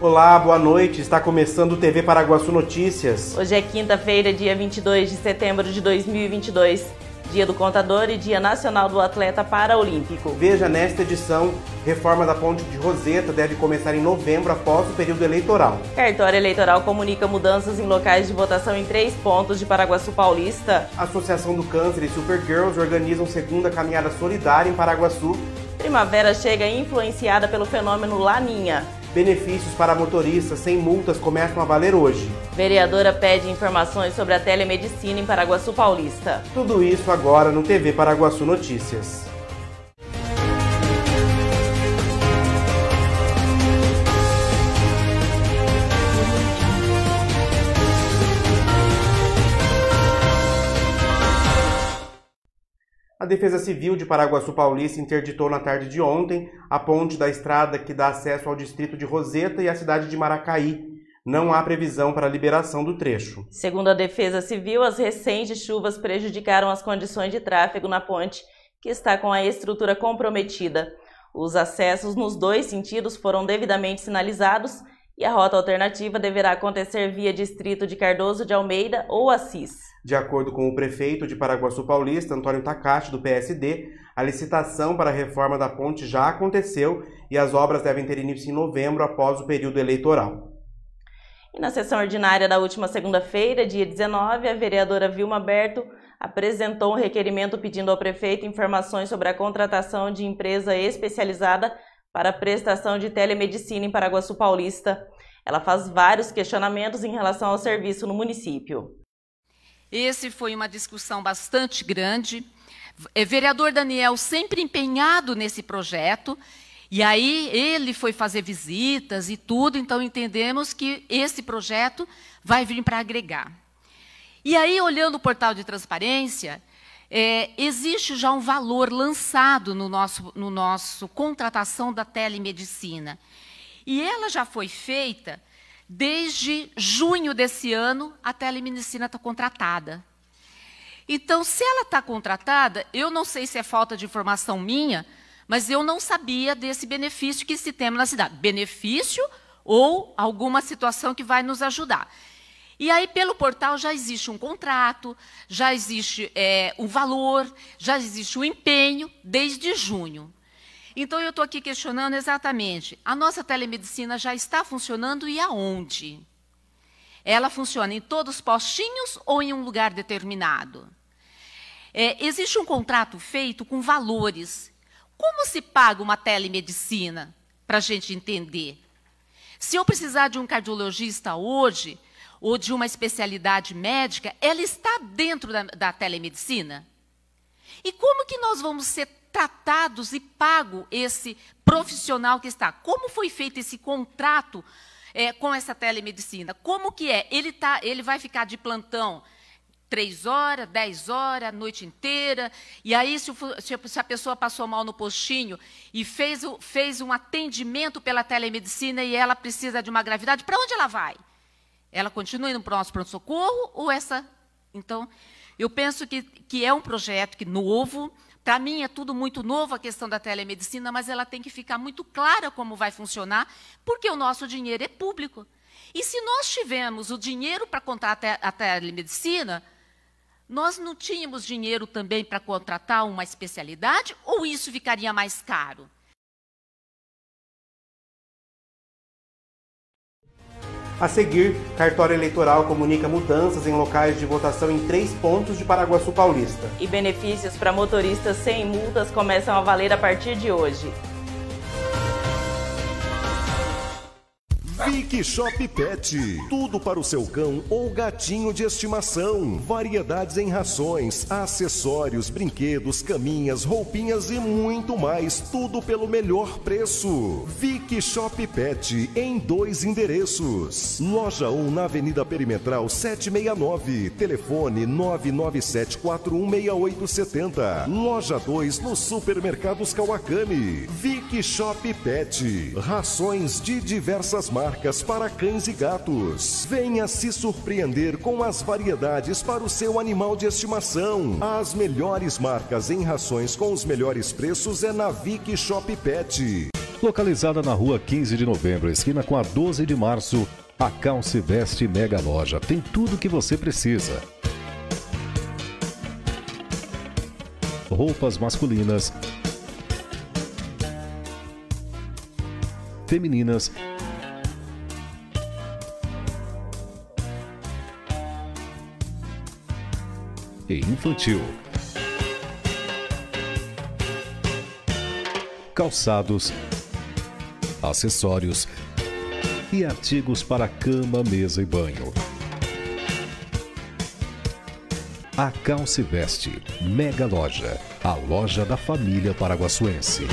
Olá, boa noite. Está começando o TV Paraguaçu Notícias. Hoje é quinta-feira, dia 22 de setembro de 2022, dia do contador e dia nacional do atleta paraolímpico. Veja nesta edição, reforma da Ponte de Roseta deve começar em novembro após o período eleitoral. Cartório eleitoral comunica mudanças em locais de votação em 3 pontos de Paraguaçu Paulista. Associação do Câncer e Supergirls organizam segunda caminhada solidária em Paraguaçu. Primavera chega influenciada pelo fenômeno La Niña. Benefícios para motoristas sem multas começam a valer hoje. Vereadora pede informações sobre a telemedicina em Paraguaçu Paulista. Tudo isso agora no TV Paraguaçu Notícias. A Defesa Civil de Paraguaçu Paulista interditou na tarde de ontem a ponte da estrada que dá acesso ao distrito de Roseta e à cidade de Maracaí. Não há previsão para a liberação do trecho. Segundo a Defesa Civil, as recentes chuvas prejudicaram as condições de tráfego na ponte, que está com a estrutura comprometida. Os acessos nos 2 sentidos foram devidamente sinalizados e a rota alternativa deverá acontecer via distrito de Cardoso de Almeida ou Assis. De acordo com o prefeito de Paraguaçu Paulista, Antônio Takati, do PSD, a licitação para a reforma da ponte já aconteceu e as obras devem ter início em novembro após o período eleitoral. E na sessão ordinária da última segunda-feira, dia 19, a vereadora Vilma Berto apresentou um requerimento pedindo ao prefeito informações sobre a contratação de empresa especializada para a prestação de telemedicina em Paraguaçu Paulista. Ela faz vários questionamentos em relação ao serviço no município. Esse foi uma discussão bastante grande. Vereador Daniel sempre empenhado nesse projeto, e aí ele foi fazer visitas e tudo, então entendemos que esse projeto vai vir para agregar. E aí, olhando o portal de transparência, existe já um valor lançado no nosso contratação da telemedicina. E ela já foi feita desde junho desse ano, a telemedicina está contratada. Então, se ela está contratada, eu não sei se é falta de informação minha, mas eu não sabia desse benefício que se tem na cidade. Benefício ou alguma situação que vai nos ajudar. E aí, pelo portal, já existe um contrato, já existe um valor, já existe um empenho desde junho. Então, eu estou aqui questionando exatamente, a nossa telemedicina já está funcionando e aonde? Ela funciona em todos os postinhos ou em um lugar determinado? Existe um contrato feito com valores. Como se paga uma telemedicina, para a gente entender? Se eu precisar de um cardiologista hoje, ou de uma especialidade médica, ela está dentro da telemedicina? E como que nós vamos ser tratados e pago esse profissional que está? Como foi feito esse contrato com essa telemedicina? Como que é? Ele vai ficar de plantão 3 horas, 10 horas, a noite inteira, e aí se a pessoa passou mal no postinho e fez um atendimento pela telemedicina e ela precisa de uma gravidade, para onde ela vai? Ela continua indo para o nosso pronto-socorro ou essa... Então, eu penso que é um projeto novo. Para mim, é tudo muito novo a questão da telemedicina, mas ela tem que ficar muito clara como vai funcionar, porque o nosso dinheiro é público. E se nós tivermos o dinheiro para contratar a telemedicina, nós não tínhamos dinheiro também para contratar uma especialidade ou isso ficaria mais caro? A seguir, cartório eleitoral comunica mudanças em locais de votação em 3 pontos de Paraguaçu Paulista. E benefícios para motoristas sem multas começam a valer a partir de hoje. Vick Shop Pet, tudo para o seu cão ou gatinho de estimação. Variedades em rações, acessórios, brinquedos, caminhas, roupinhas e muito mais, tudo pelo melhor preço. Vick Shop Pet, em 2 endereços. Loja 1 na Avenida Perimetral 769, telefone 997416870. Loja 2 no Supermercados Kawakami. Vick Shop Pet, rações de diversas marcas. Marcas para cães e gatos. Venha se surpreender com as variedades para o seu animal de estimação. As melhores marcas em rações com os melhores preços é na Vick Shop Pet. localizada na rua 15 de novembro, esquina com a 12 de março, a Calce Veste Mega Loja. Tem tudo o que você precisa. Roupas masculinas, femininas, e infantil. Calçados, acessórios e artigos para cama, mesa e banho. A Calce Veste Mega Loja, a loja da família paraguaçuense.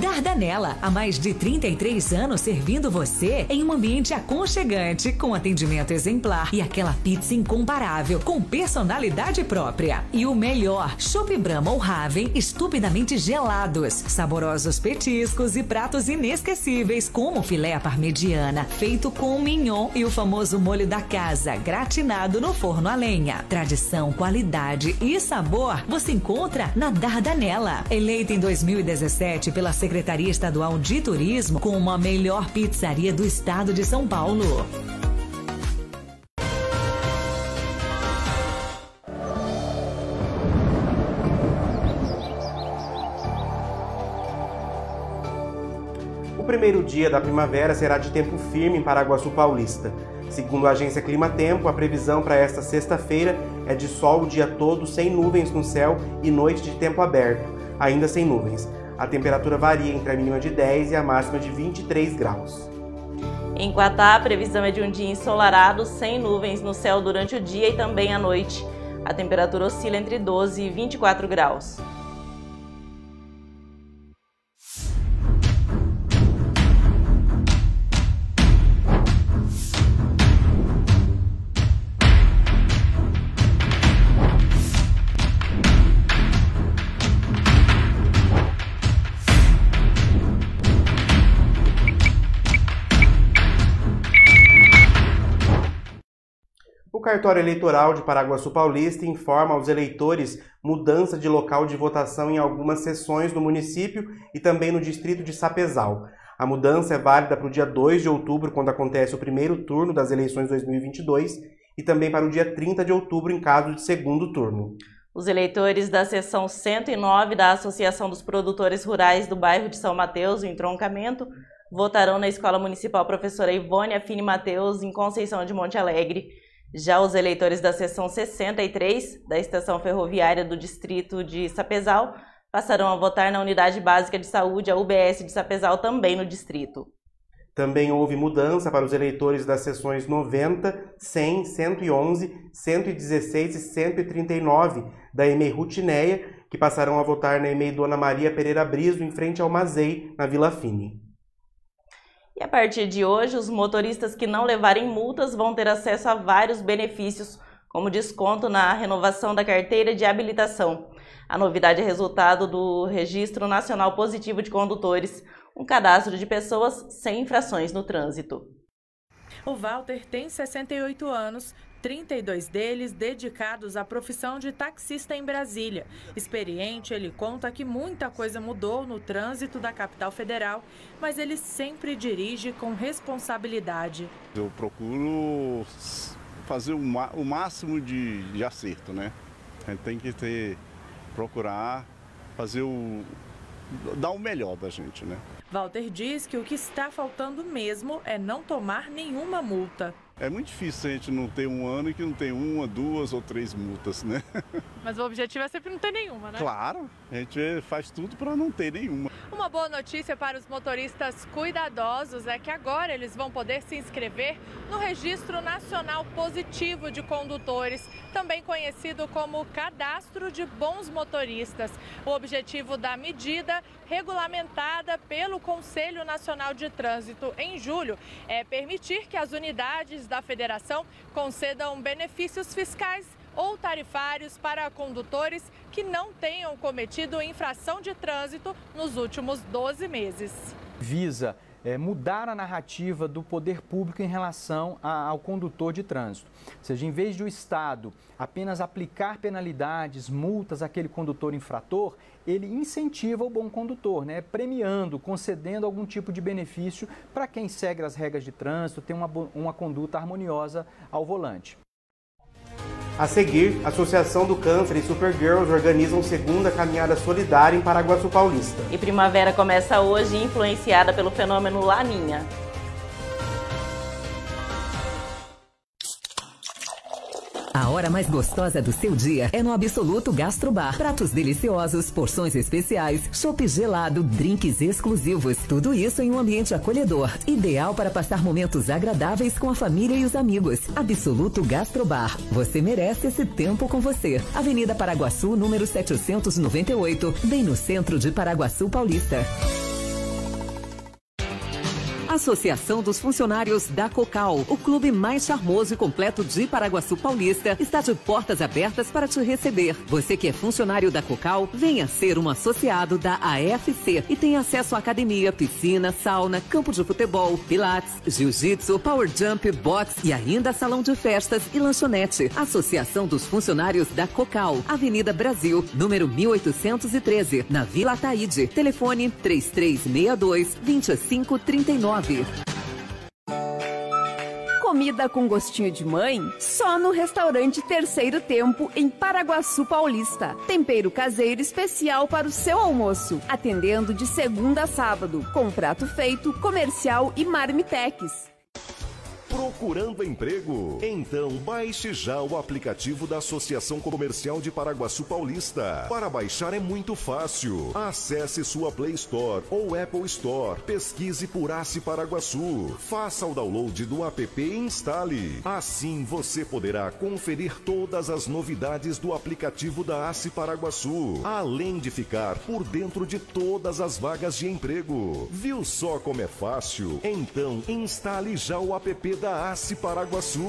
Dardanela, há mais de 33 anos servindo você em um ambiente aconchegante, com atendimento exemplar e aquela pizza incomparável, com personalidade própria. E o melhor, chopp Brahma ou Raven, estupidamente gelados, saborosos petiscos e pratos inesquecíveis, como filé à parmegiana, feito com mignon e o famoso molho da casa, gratinado no forno a lenha. Tradição, qualidade e sabor, você encontra na Dardanela. Eleita em 2017 pela Secretaria Estadual de Turismo como a melhor pizzaria do estado de São Paulo. O primeiro dia da primavera será de tempo firme em Paraguaçu Paulista. Segundo a agência Climatempo, a previsão para esta sexta-feira é de sol o dia todo, sem nuvens no céu, e noite de tempo aberto, ainda sem nuvens. A temperatura varia entre a mínima de 10 e a máxima de 23 graus. Em Quatá, a previsão é de um dia ensolarado, sem nuvens no céu durante o dia e também à noite. A temperatura oscila entre 12 e 24 graus. O cartório eleitoral de Paraguaçu Paulista informa aos eleitores mudança de local de votação em algumas seções do município e também no distrito de Sapezal. A mudança é válida para o dia 2 de outubro, quando acontece o primeiro turno das eleições 2022, e também para o dia 30 de outubro, em caso de segundo turno. Os eleitores da seção 109 da Associação dos Produtores Rurais do bairro de São Mateus, em Troncamento, votarão na Escola Municipal Professora Ivone Afine Mateus, em Conceição de Monte Alegre. Já os eleitores da seção 63 da Estação Ferroviária do distrito de Sapezal passarão a votar na Unidade Básica de Saúde, a UBS de Sapezal, também no distrito. Também houve mudança para os eleitores das seções 90, 100, 111, 116 e 139 da EMEI Rutineia, que passarão a votar na EMEI Dona Maria Pereira Briso, em frente ao Mazei, na Vila Fini. E a partir de hoje, os motoristas que não levarem multas vão ter acesso a vários benefícios, como desconto na renovação da carteira de habilitação. A novidade é resultado do Registro Nacional Positivo de Condutores, um cadastro de pessoas sem infrações no trânsito. O Walter tem 68 anos, 32 deles dedicados à profissão de taxista em Brasília. Experiente, ele conta que muita coisa mudou no trânsito da capital federal, mas ele sempre dirige com responsabilidade. Eu procuro fazer o máximo de acerto, né? A gente tem que procurar fazer dar o melhor da gente, né? Walter diz que o que está faltando mesmo é não tomar nenhuma multa. É muito difícil a gente não ter um ano e que não tem uma, duas ou três multas, né? Mas o objetivo é sempre não ter nenhuma, né? Claro, a gente faz tudo para não ter nenhuma. Uma boa notícia para os motoristas cuidadosos é que agora eles vão poder se inscrever no Registro Nacional Positivo de Condutores, também conhecido como Cadastro de Bons Motoristas. O objetivo da medida, regulamentada pelo Conselho Nacional de Trânsito em julho, é permitir que as unidades da federação concedam benefícios fiscais ou tarifários para condutores que não tenham cometido infração de trânsito nos últimos 12 meses. Visa mudar a narrativa do poder público em relação ao condutor de trânsito. Ou seja, em vez de o Estado apenas aplicar penalidades, multas àquele condutor infrator, ele incentiva o bom condutor, né? Premiando, concedendo algum tipo de benefício para quem segue as regras de trânsito, tem uma conduta harmoniosa ao volante. A seguir, a Associação do Câncer e Supergirls organizam segunda caminhada solidária em Paraguaçu Paulista. E primavera começa hoje, influenciada pelo fenômeno La Niña. A hora mais gostosa do seu dia é no Absoluto Gastro Bar. Pratos deliciosos, porções especiais, chopp gelado, drinks exclusivos. Tudo isso em um ambiente acolhedor, ideal para passar momentos agradáveis com a família e os amigos. Absoluto Gastro Bar. Você merece esse tempo com você. Avenida Paraguaçu, número 798, bem no centro de Paraguaçu Paulista. Associação dos funcionários da COCAL, o clube mais charmoso e completo de Paraguaçu Paulista, está de portas abertas para te receber. Você que é funcionário da COCAL, venha ser um associado da AFC e tem acesso à academia, piscina, sauna, campo de futebol, pilates, jiu-jitsu, power jump, boxe e ainda salão de festas e lanchonete. Associação dos funcionários da COCAL, Avenida Brasil, número 1813, na Vila Ataíde. Telefone 3362-2539. Comida com gostinho de mãe? Só no restaurante Terceiro Tempo, em Paraguaçu Paulista. Tempero caseiro especial para o seu almoço. Atendendo de segunda a sábado, com prato feito, comercial e marmitex. Procurando emprego? Então baixe já o aplicativo da Associação Comercial de Paraguaçu Paulista. Para baixar é muito fácil. Acesse sua Play Store ou Apple Store. Pesquise por ACE Paraguaçu. Faça o download do app e instale. Assim você poderá conferir todas as novidades do aplicativo da ACE Paraguaçu, além de ficar por dentro de todas as vagas de emprego. Viu só como é fácil? Então instale já o app da ACE Paraguaçu.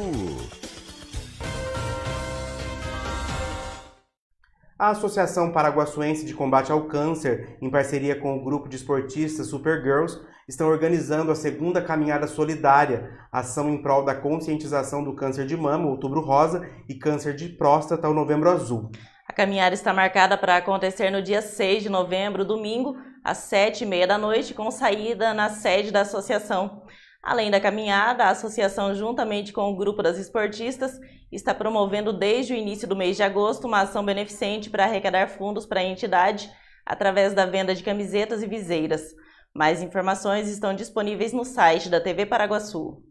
A Associação Paraguaçuense de Combate ao Câncer, em parceria com o grupo de esportistas Supergirls, estão organizando a segunda caminhada solidária, ação em prol da conscientização do câncer de mama, outubro rosa, e câncer de próstata, o novembro azul. A caminhada está marcada para acontecer no dia 6 de novembro, domingo, às 7h30 da noite, com saída na sede da associação. Além da caminhada, a associação, juntamente com o grupo das esportistas, está promovendo desde o início do mês de agosto uma ação beneficente para arrecadar fundos para a entidade através da venda de camisetas e viseiras. Mais informações estão disponíveis no site da TV Paraguaçu.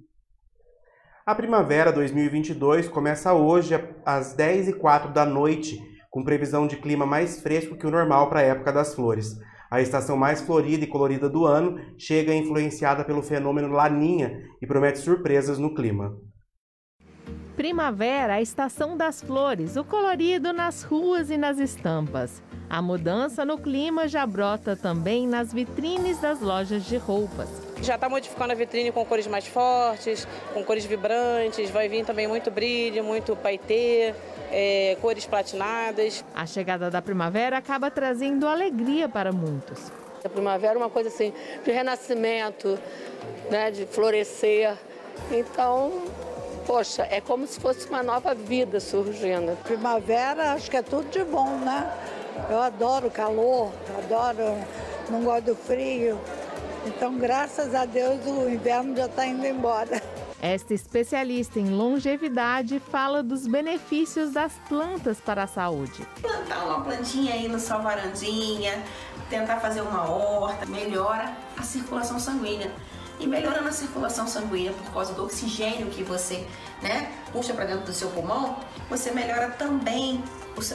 A primavera 2022 começa hoje às 10h04 da noite, com previsão de clima mais fresco que o normal para a época das flores. A estação mais florida e colorida do ano chega influenciada pelo fenômeno La Niña e promete surpresas no clima. Primavera, a estação das flores, o colorido nas ruas e nas estampas. A mudança no clima já brota também nas vitrines das lojas de roupas. Já está modificando a vitrine com cores mais fortes, com cores vibrantes, vai vir também muito brilho, muito paetê. Cores platinadas. A chegada da primavera acaba trazendo alegria para muitos. A primavera é uma coisa assim de renascimento, né, de florescer. Então, poxa, é como se fosse uma nova vida surgindo. Primavera, acho que é tudo de bom, né? Eu adoro o calor, adoro, não gosto do frio. Então, graças a Deus, o inverno já está indo embora. Esta especialista em longevidade fala dos benefícios das plantas para a saúde. Plantar uma plantinha aí na sua varandinha, tentar fazer uma horta, melhora a circulação sanguínea. E melhorando a circulação sanguínea por causa do oxigênio que você, né, puxa para dentro do seu pulmão, você melhora também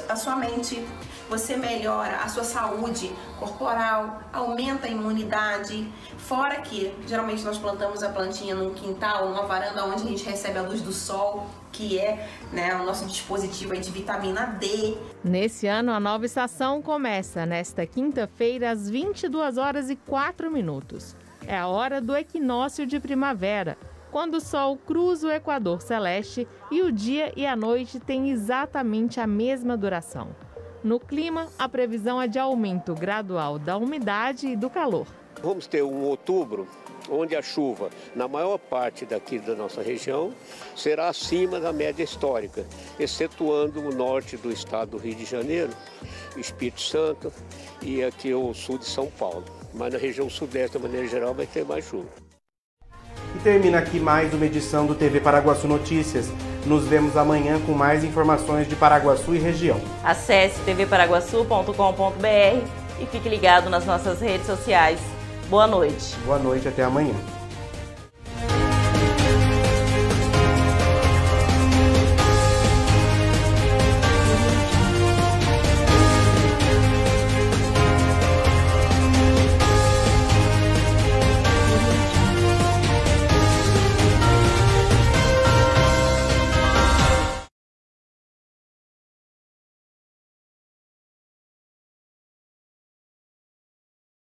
a sua mente, você melhora a sua saúde corporal, aumenta a imunidade. Fora que, geralmente, nós plantamos a plantinha num quintal, numa varanda onde a gente recebe a luz do sol, que é, né, o nosso dispositivo de vitamina D. Nesse ano, a nova estação começa nesta quinta-feira, às 22h04. É a hora do equinócio de primavera, quando o sol cruza o equador celeste e o dia e a noite têm exatamente a mesma duração. No clima, a previsão é de aumento gradual da umidade e do calor. Vamos ter um outubro onde a chuva, na maior parte daqui da nossa região, será acima da média histórica, excetuando o norte do estado do Rio de Janeiro, Espírito Santo e aqui o sul de São Paulo. Mas na região sudeste, de maneira geral, vai ter mais chuva. E termina aqui mais uma edição do TV Paraguaçu Notícias. Nos vemos amanhã com mais informações de Paraguaçu e região. Acesse tvparaguaçu.com.br e fique ligado nas nossas redes sociais. Boa noite. Boa noite, até amanhã.